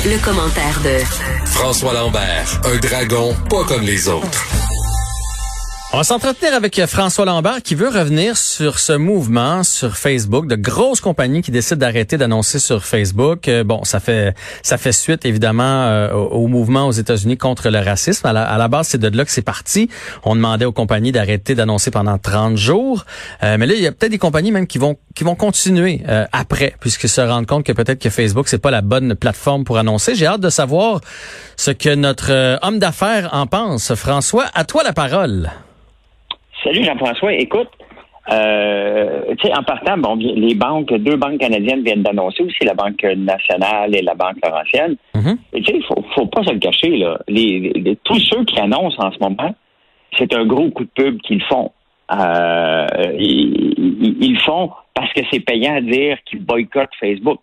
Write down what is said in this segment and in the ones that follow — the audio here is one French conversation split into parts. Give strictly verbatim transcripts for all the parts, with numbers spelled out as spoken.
Le, le commentaire de François Lambert, un dragon pas comme les autres. On va s'entretenir avec François Lambert qui veut revenir sur ce mouvement sur Facebook, de grosses compagnies qui décident d'arrêter d'annoncer sur Facebook. Euh, bon, ça fait ça fait suite évidemment euh, au mouvement aux États-Unis contre le racisme. À la, à la base, c'est de là que c'est parti. On demandait aux compagnies d'arrêter d'annoncer pendant trente jours. Euh, mais là, il y a peut-être des compagnies même qui vont qui vont continuer euh, après, puisqu'ils se rendent compte que peut-être que Facebook, c'est pas la bonne plateforme pour annoncer. J'ai hâte de savoir ce que notre euh, homme d'affaires en pense. François, à toi la parole. Salut Jean-François, écoute, euh, tu sais, en partant, bon, les banques, deux banques canadiennes viennent d'annoncer aussi, la Banque nationale et la Banque Laurentienne. Mm-hmm. Et tu sais, il faut, faut pas se le cacher, là. Les, les, tous ceux qui annoncent en ce moment, c'est un gros coup de pub qu'ils font. Euh, ils, ils font parce que c'est payant à dire qu'ils boycottent Facebook.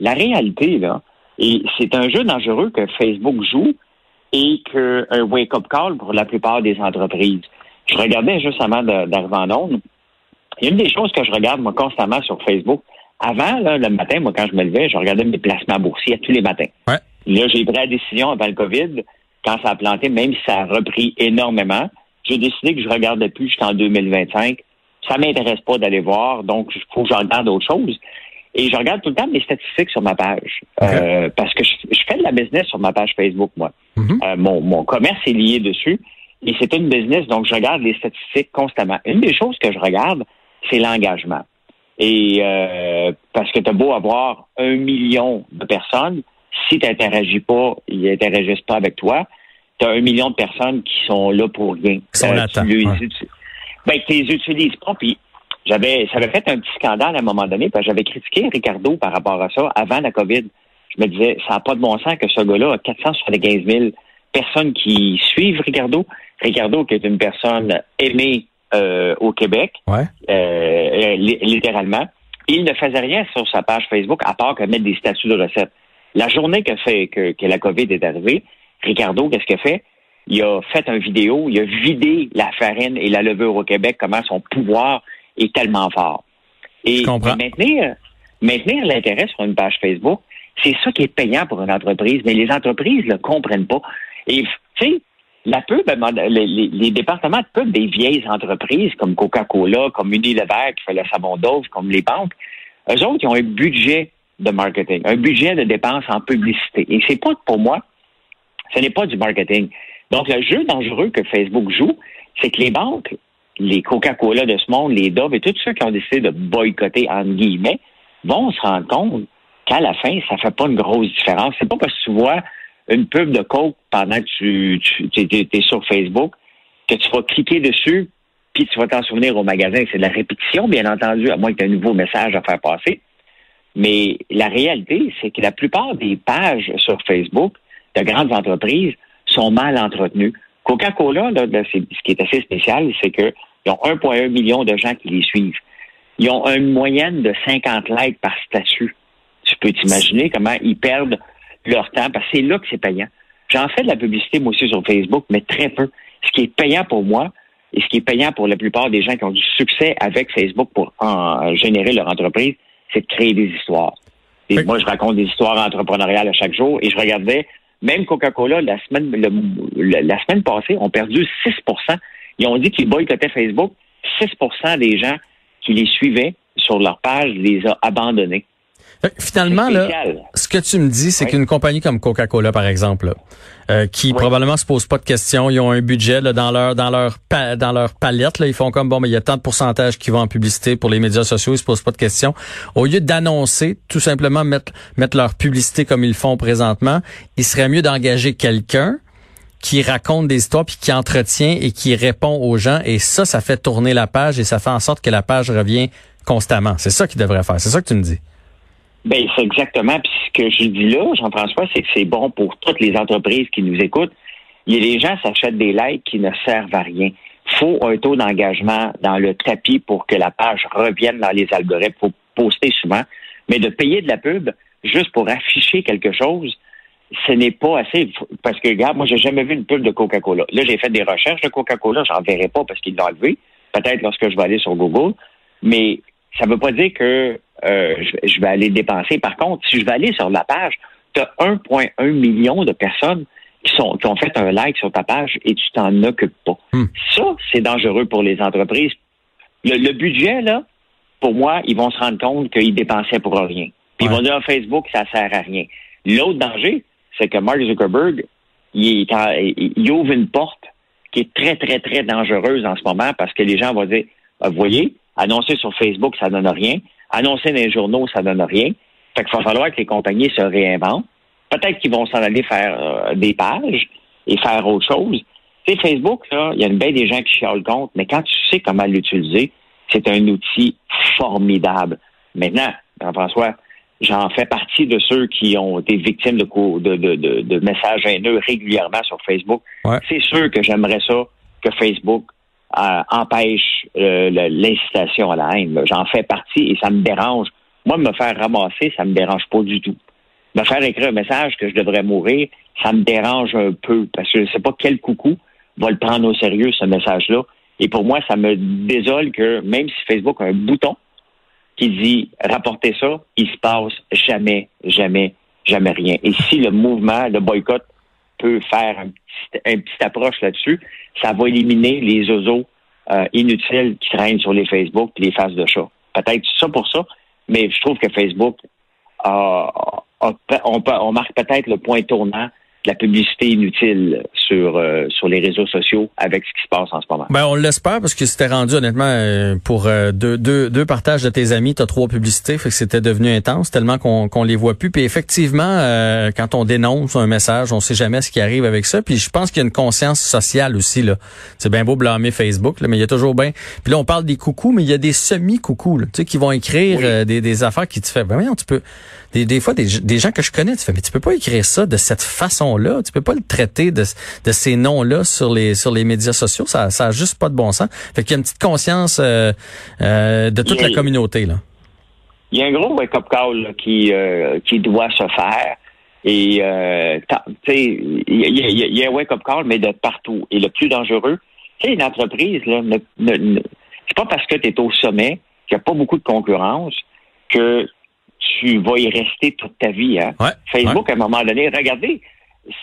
La réalité, là, et c'est un jeu dangereux que Facebook joue et qu'un wake-up call pour la plupart des entreprises. Je regardais juste avant d'arriver en onde. Il y a une des choses que je regarde, moi, constamment sur Facebook. Avant, là, le matin, moi, quand je me levais, je regardais mes placements boursiers tous les matins. Ouais. Là, j'ai pris la décision avant le COVID, quand ça a planté, même si ça a repris énormément, j'ai décidé que je regardais plus jusqu'en deux mille vingt-cinq. Ça m'intéresse pas d'aller voir, donc il faut que je regarde d'autres choses. Et je regarde tout le temps mes statistiques sur ma page. Okay. Euh, parce que je, je fais de la business sur ma page Facebook, moi. Mm-hmm. Euh, mon, mon commerce est lié dessus. Et c'est une business, donc je regarde les statistiques constamment. Une des choses que je regarde, c'est l'engagement. Et euh, parce que t'as beau avoir un million de personnes, si t'interagis pas, ils interagissent pas avec toi, t'as un million de personnes qui sont là pour rien. Ils sont là, tu les utilises. Ben, tu les utilises pas. Puis j'avais, ça avait fait un petit scandale à un moment donné, parce que j'avais critiqué Ricardo par rapport à ça avant la COVID. Je me disais, ça n'a pas de bon sens que ce gars-là a quatre cent soixante-quinze mille personnes qui suivent Ricardo. Ricardo, qui est une personne aimée euh, au Québec, ouais. euh, littéralement, il ne faisait rien sur sa page Facebook à part que mettre des statuts de recettes. La journée que, fait, que, que la COVID est arrivée, Ricardo, qu'est-ce qu'il a fait? Il a fait une vidéo, il a vidé la farine et la levure au Québec, comment son pouvoir est tellement fort. Et maintenir, maintenir l'intérêt sur une page Facebook, c'est ça qui est payant pour une entreprise, mais les entreprises ne le comprennent pas. Et tu sais, la pub, les, les, les départements de pub des vieilles entreprises comme Coca-Cola, comme Unilever qui fait le savon Dove, comme les banques, eux autres, ils ont un budget de marketing, un budget de dépenses en publicité. Et c'est pas, pour moi, ce n'est pas du marketing. Donc, le jeu dangereux que Facebook joue, c'est que les banques, les Coca-Cola de ce monde, les Dove et tous ceux qui ont décidé de boycotter, entre guillemets, vont se rendre compte qu'à la fin, ça fait pas une grosse différence. C'est pas parce que tu vois une pub de Coke pendant que tu, tu es sur Facebook, que tu vas cliquer dessus, puis tu vas t'en souvenir au magasin. C'est de la répétition, bien entendu, à moins que tu aies un nouveau message à faire passer. Mais la réalité, c'est que la plupart des pages sur Facebook de grandes entreprises sont mal entretenues. Coca-Cola, là, c'est, ce qui est assez spécial, c'est qu'ils ont un virgule un million de gens qui les suivent. Ils ont une moyenne de cinquante likes par statut. Tu peux t'imaginer comment ils perdent leur temps, parce que c'est là que c'est payant. J'en fais de la publicité, moi aussi, sur Facebook, mais très peu. Ce qui est payant pour moi et ce qui est payant pour la plupart des gens qui ont du succès avec Facebook pour en générer leur entreprise, c'est de créer des histoires. Et oui. Moi, je raconte des histoires entrepreneuriales à chaque jour et je regardais, même Coca-Cola, la semaine le, le, la semaine passée, ont perdu six pour cent. Ils ont dit qu'ils boycottaient Facebook. six pour cent des gens qui les suivaient sur leur page les a abandonnés. Finalement, là, ce que tu me dis, c'est oui. qu'une compagnie comme Coca-Cola, par exemple, là, euh, qui oui. probablement se pose pas de questions, ils ont un budget là, dans leur dans leur pa- dans leur palette, là, ils font comme bon, mais il y a tant de pourcentage qui vont en publicité pour les médias sociaux, ils se posent pas de questions. Au lieu d'annoncer, tout simplement mettre mettre leur publicité comme ils le font présentement, il serait mieux d'engager quelqu'un qui raconte des histoires puis qui entretient et qui répond aux gens. Et ça, ça fait tourner la page et ça fait en sorte que la page revient constamment. C'est ça qu'ils devraient faire. C'est ça que tu me dis. Ben c'est exactement. Puis ce que je dis là, Jean-François, c'est que c'est bon pour toutes les entreprises qui nous écoutent. Il y a des gens qui s'achètent des likes qui ne servent à rien. Faut un taux d'engagement dans le tapis pour que la page revienne dans les algorithmes. Faut poster souvent. Mais de payer de la pub juste pour afficher quelque chose, ce n'est pas assez. Parce que, regarde, moi, j'ai jamais vu une pub de Coca-Cola. Là, j'ai fait des recherches de Coca-Cola. J'en verrai pas parce qu'ils l'ont enlevé. Peut-être lorsque je vais aller sur Google. Mais ça veut pas dire que euh, je vais aller dépenser. Par contre, si je vais aller sur la page, tu as un virgule un million de personnes qui, sont, qui ont fait un like sur ta page et tu t'en occupes pas. Mmh. Ça, c'est dangereux pour les entreprises. Le, le budget, là, pour moi, ils vont se rendre compte qu'ils dépensaient pour rien. Puis ouais. Ils vont dire à Facebook, ça sert à rien. L'autre danger, c'est que Mark Zuckerberg, il, est en, il ouvre une porte qui est très, très, très dangereuse en ce moment parce que les gens vont dire, ah, vous voyez, annoncer sur Facebook, ça donne rien. Annoncer dans les journaux, ça donne rien. Fait qu'il va falloir que les compagnies se réinventent. Peut-être qu'ils vont s'en aller faire euh, des pages et faire autre chose. Tu sais, Facebook, là, il y a une belle des gens qui chialent contre, mais quand tu sais comment l'utiliser, c'est un outil formidable. Maintenant, Jean-François, j'en fais partie de ceux qui ont été victimes de, co- de, de, de, de messages haineux régulièrement sur Facebook. Ouais. C'est sûr que j'aimerais ça que Facebook euh, empêche euh, le, l'incitation à la haine. Là. J'en fais partie et ça me dérange. Moi, me faire ramasser, ça me dérange pas du tout. Me faire écrire un message que je devrais mourir, ça me dérange un peu parce que je ne sais pas quel coucou va le prendre au sérieux, ce message-là. Et pour moi, ça me désole que même si Facebook a un bouton qui dit « rapportez ça », il se passe jamais, jamais, jamais rien. Et si le mouvement, le boycott peut faire un petit, un petit approche là-dessus, ça va éliminer les oiseaux euh, inutiles qui traînent sur les Facebook et les faces de chat. Peut-être ça pour ça, mais je trouve que Facebook a... Euh, On, peut, on marque peut-être le point tournant de la publicité inutile sur euh, sur les réseaux sociaux avec ce qui se passe en ce moment. Ben on l'espère parce que c'était rendu honnêtement euh, pour euh, deux deux deux partages de tes amis, t'as trois publicités, fait que c'était devenu intense tellement qu'on qu'on les voit plus. Puis effectivement, euh, quand on dénonce un message, on sait jamais ce qui arrive avec ça. Puis je pense qu'il y a une conscience sociale aussi là. C'est bien beau blâmer Facebook, là, mais il y a toujours bien. Puis là on parle des coucous, mais il y a des semi-coucous, là, tu sais, qui vont écrire oui. euh, des des affaires qui te font. Ben voyons, tu peux. Des, des fois, des, des gens que je connais, tu fais, mais tu peux pas écrire ça de cette façon-là. Tu peux pas le traiter de, de ces noms-là sur les sur les médias sociaux. Ça, ça a juste pas de bon sens. Fait qu'il y a une petite conscience euh, euh, de toute a, la communauté là. Il y a un gros wake-up call là, qui euh, qui doit se faire. Et euh, tu sais, il y a, y, a, y a un wake-up call, mais de partout. Et le plus dangereux, tu sais, une entreprise là, ne, ne, ne, c'est pas parce que tu es au sommet, qu'il y a pas beaucoup de concurrence, que tu vas y rester toute ta vie. Hein? Ouais, Facebook, ouais. À un moment donné, regardez,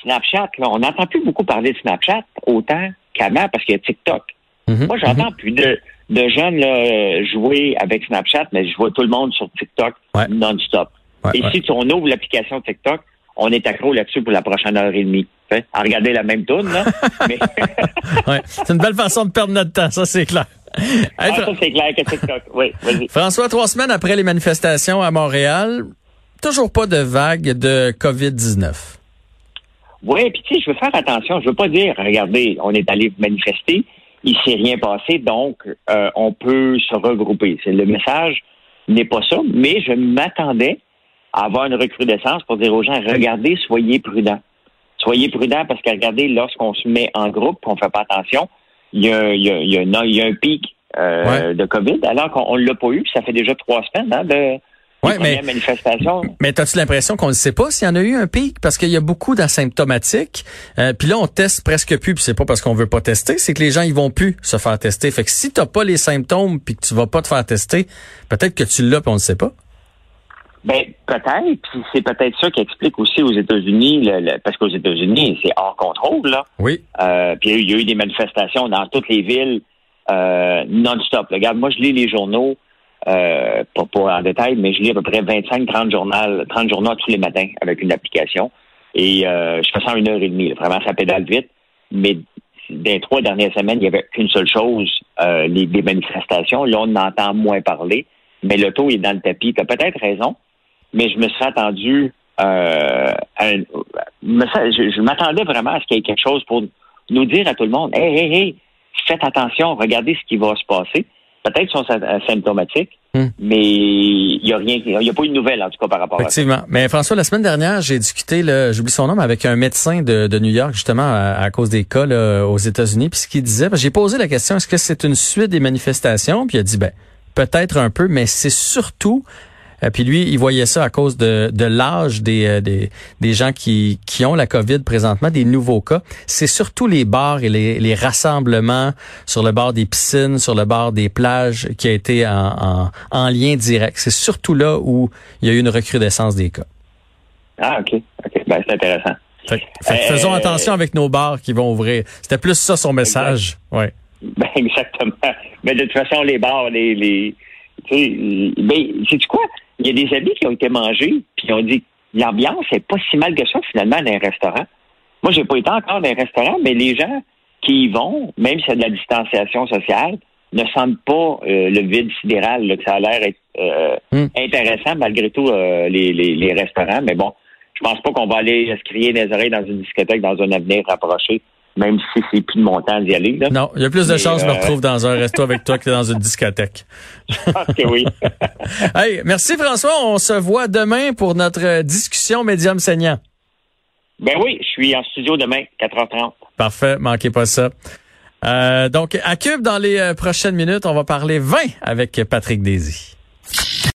Snapchat, là, on n'entend plus beaucoup parler de Snapchat autant qu'avant parce qu'il y a TikTok. Mm-hmm, Moi, j'entends mm-hmm. plus de, de jeunes là, jouer avec Snapchat, mais je vois tout le monde sur TikTok ouais. non-stop. Ouais, et ouais. si on ouvre l'application TikTok, on est accro là-dessus pour la prochaine heure et demie. Hein? À regarder la même toune, là. mais... ouais. C'est une belle façon de perdre notre temps, ça, c'est clair. Hey, ah, ça, c'est clair que TikTok. Oui, vas-y. François, trois semaines après les manifestations à Montréal, toujours pas de vague de covid dix-neuf. Oui, puis tu sais, je veux faire attention. Je veux pas dire, regardez, on est allé manifester, il s'est rien passé, donc euh, on peut se regrouper. C'est, le message n'est pas ça, mais je m'attendais à avoir une recrudescence pour dire aux gens, regardez, soyez prudents. Soyez prudents parce que, regardez, lorsqu'on se met en groupe, qu'on fait pas attention, Il y, a, il, y a, il, y a, non, il y a un pic euh, ouais. de COVID, alors qu'on ne l'a pas eu. Ça fait déjà trois semaines hein, de ouais, première manifestation. Mais as-tu l'impression qu'on ne sait pas s'il y en a eu un pic? Parce qu'il y a beaucoup d'asymptomatiques. Euh, puis là, on teste presque plus. Puis c'est pas parce qu'on veut pas tester, c'est que les gens ils vont plus se faire tester. Fait que si tu n'as pas les symptômes puis que tu vas pas te faire tester, peut-être que tu l'as puis on ne le sait pas. Ben peut-être, puis c'est peut-être ça qui explique aussi aux États-Unis, le, le, parce qu'aux États-Unis, c'est hors contrôle, là. Oui. Euh, puis il y a eu des manifestations dans toutes les villes euh, non-stop. Là. Regarde, moi, je lis les journaux, euh, pas, pas en détail, mais je lis à peu près vingt-cinq trente journaux, trente journaux tous les matins avec une application. Et euh, je fais ça en une heure et demie. Là. Vraiment, ça pédale vite. Mais dans les trois dernières semaines, il n'y avait qu'une seule chose, euh, les, les manifestations. Là, on entend moins parler, mais le taux est dans le tapis. Tu as peut-être raison. Mais je me serais attendu, euh, à un, me, je, je m'attendais vraiment à ce qu'il y ait quelque chose pour nous dire à tout le monde, hey, hey, hey, faites attention, regardez ce qui va se passer. Peut-être qu'ils sont asymptomatiques, Hum. Mais il n'y a rien, il n'y a pas eu de nouvelles en tout cas par rapport à ça. Effectivement. Mais François, la semaine dernière, j'ai discuté, là, j'oublie son nom, avec un médecin de, de New York justement à, à cause des cas là, aux États-Unis. Puis ce qu'il disait, j'ai posé la question, est-ce que c'est une suite des manifestations? Puis il a dit, ben peut-être un peu, mais c'est surtout. Euh, puis lui, il voyait ça à cause de, de l'âge des, des des gens qui qui ont la COVID présentement, des nouveaux cas. C'est surtout les bars et les, les rassemblements sur le bord des piscines, sur le bord des plages qui a été en, en, en lien direct. C'est surtout là où il y a eu une recrudescence des cas. Ah, OK. OK. Ben, c'est intéressant. Fait, fait, euh, faisons attention avec nos bars qui vont ouvrir. C'était plus ça son message. Oui. Ben, exactement. Mais de toute façon, les bars, les... les... Tu sais, ben, sais-tu quoi? Il y a des amis qui ont été mangés, puis ils ont dit l'ambiance n'est pas si mal que ça, finalement, dans un restaurant. Moi, j'ai pas été encore dans un restaurant, mais les gens qui y vont, même s'il y a de la distanciation sociale, ne sentent pas euh, le vide sidéral, là, que ça a l'air être, euh, mm. intéressant, malgré tout, euh, les, les, les restaurants. Mais bon, je pense pas qu'on va aller se crier des oreilles dans une discothèque, dans un avenir rapproché, même si c'est plus de mon temps d'y aller. Là. Non, il y a plus de chances que euh... je me retrouve dans un resto avec toi que dans une discothèque. Je pense que oui. Hey, merci François, on se voit demain pour notre discussion médium saignant. Ben oui, je suis en studio demain, quatre heures trente. Parfait, manquez pas ça. Euh, donc, à Cube, dans les prochaines minutes, on va parler vin avec Patrick Désy.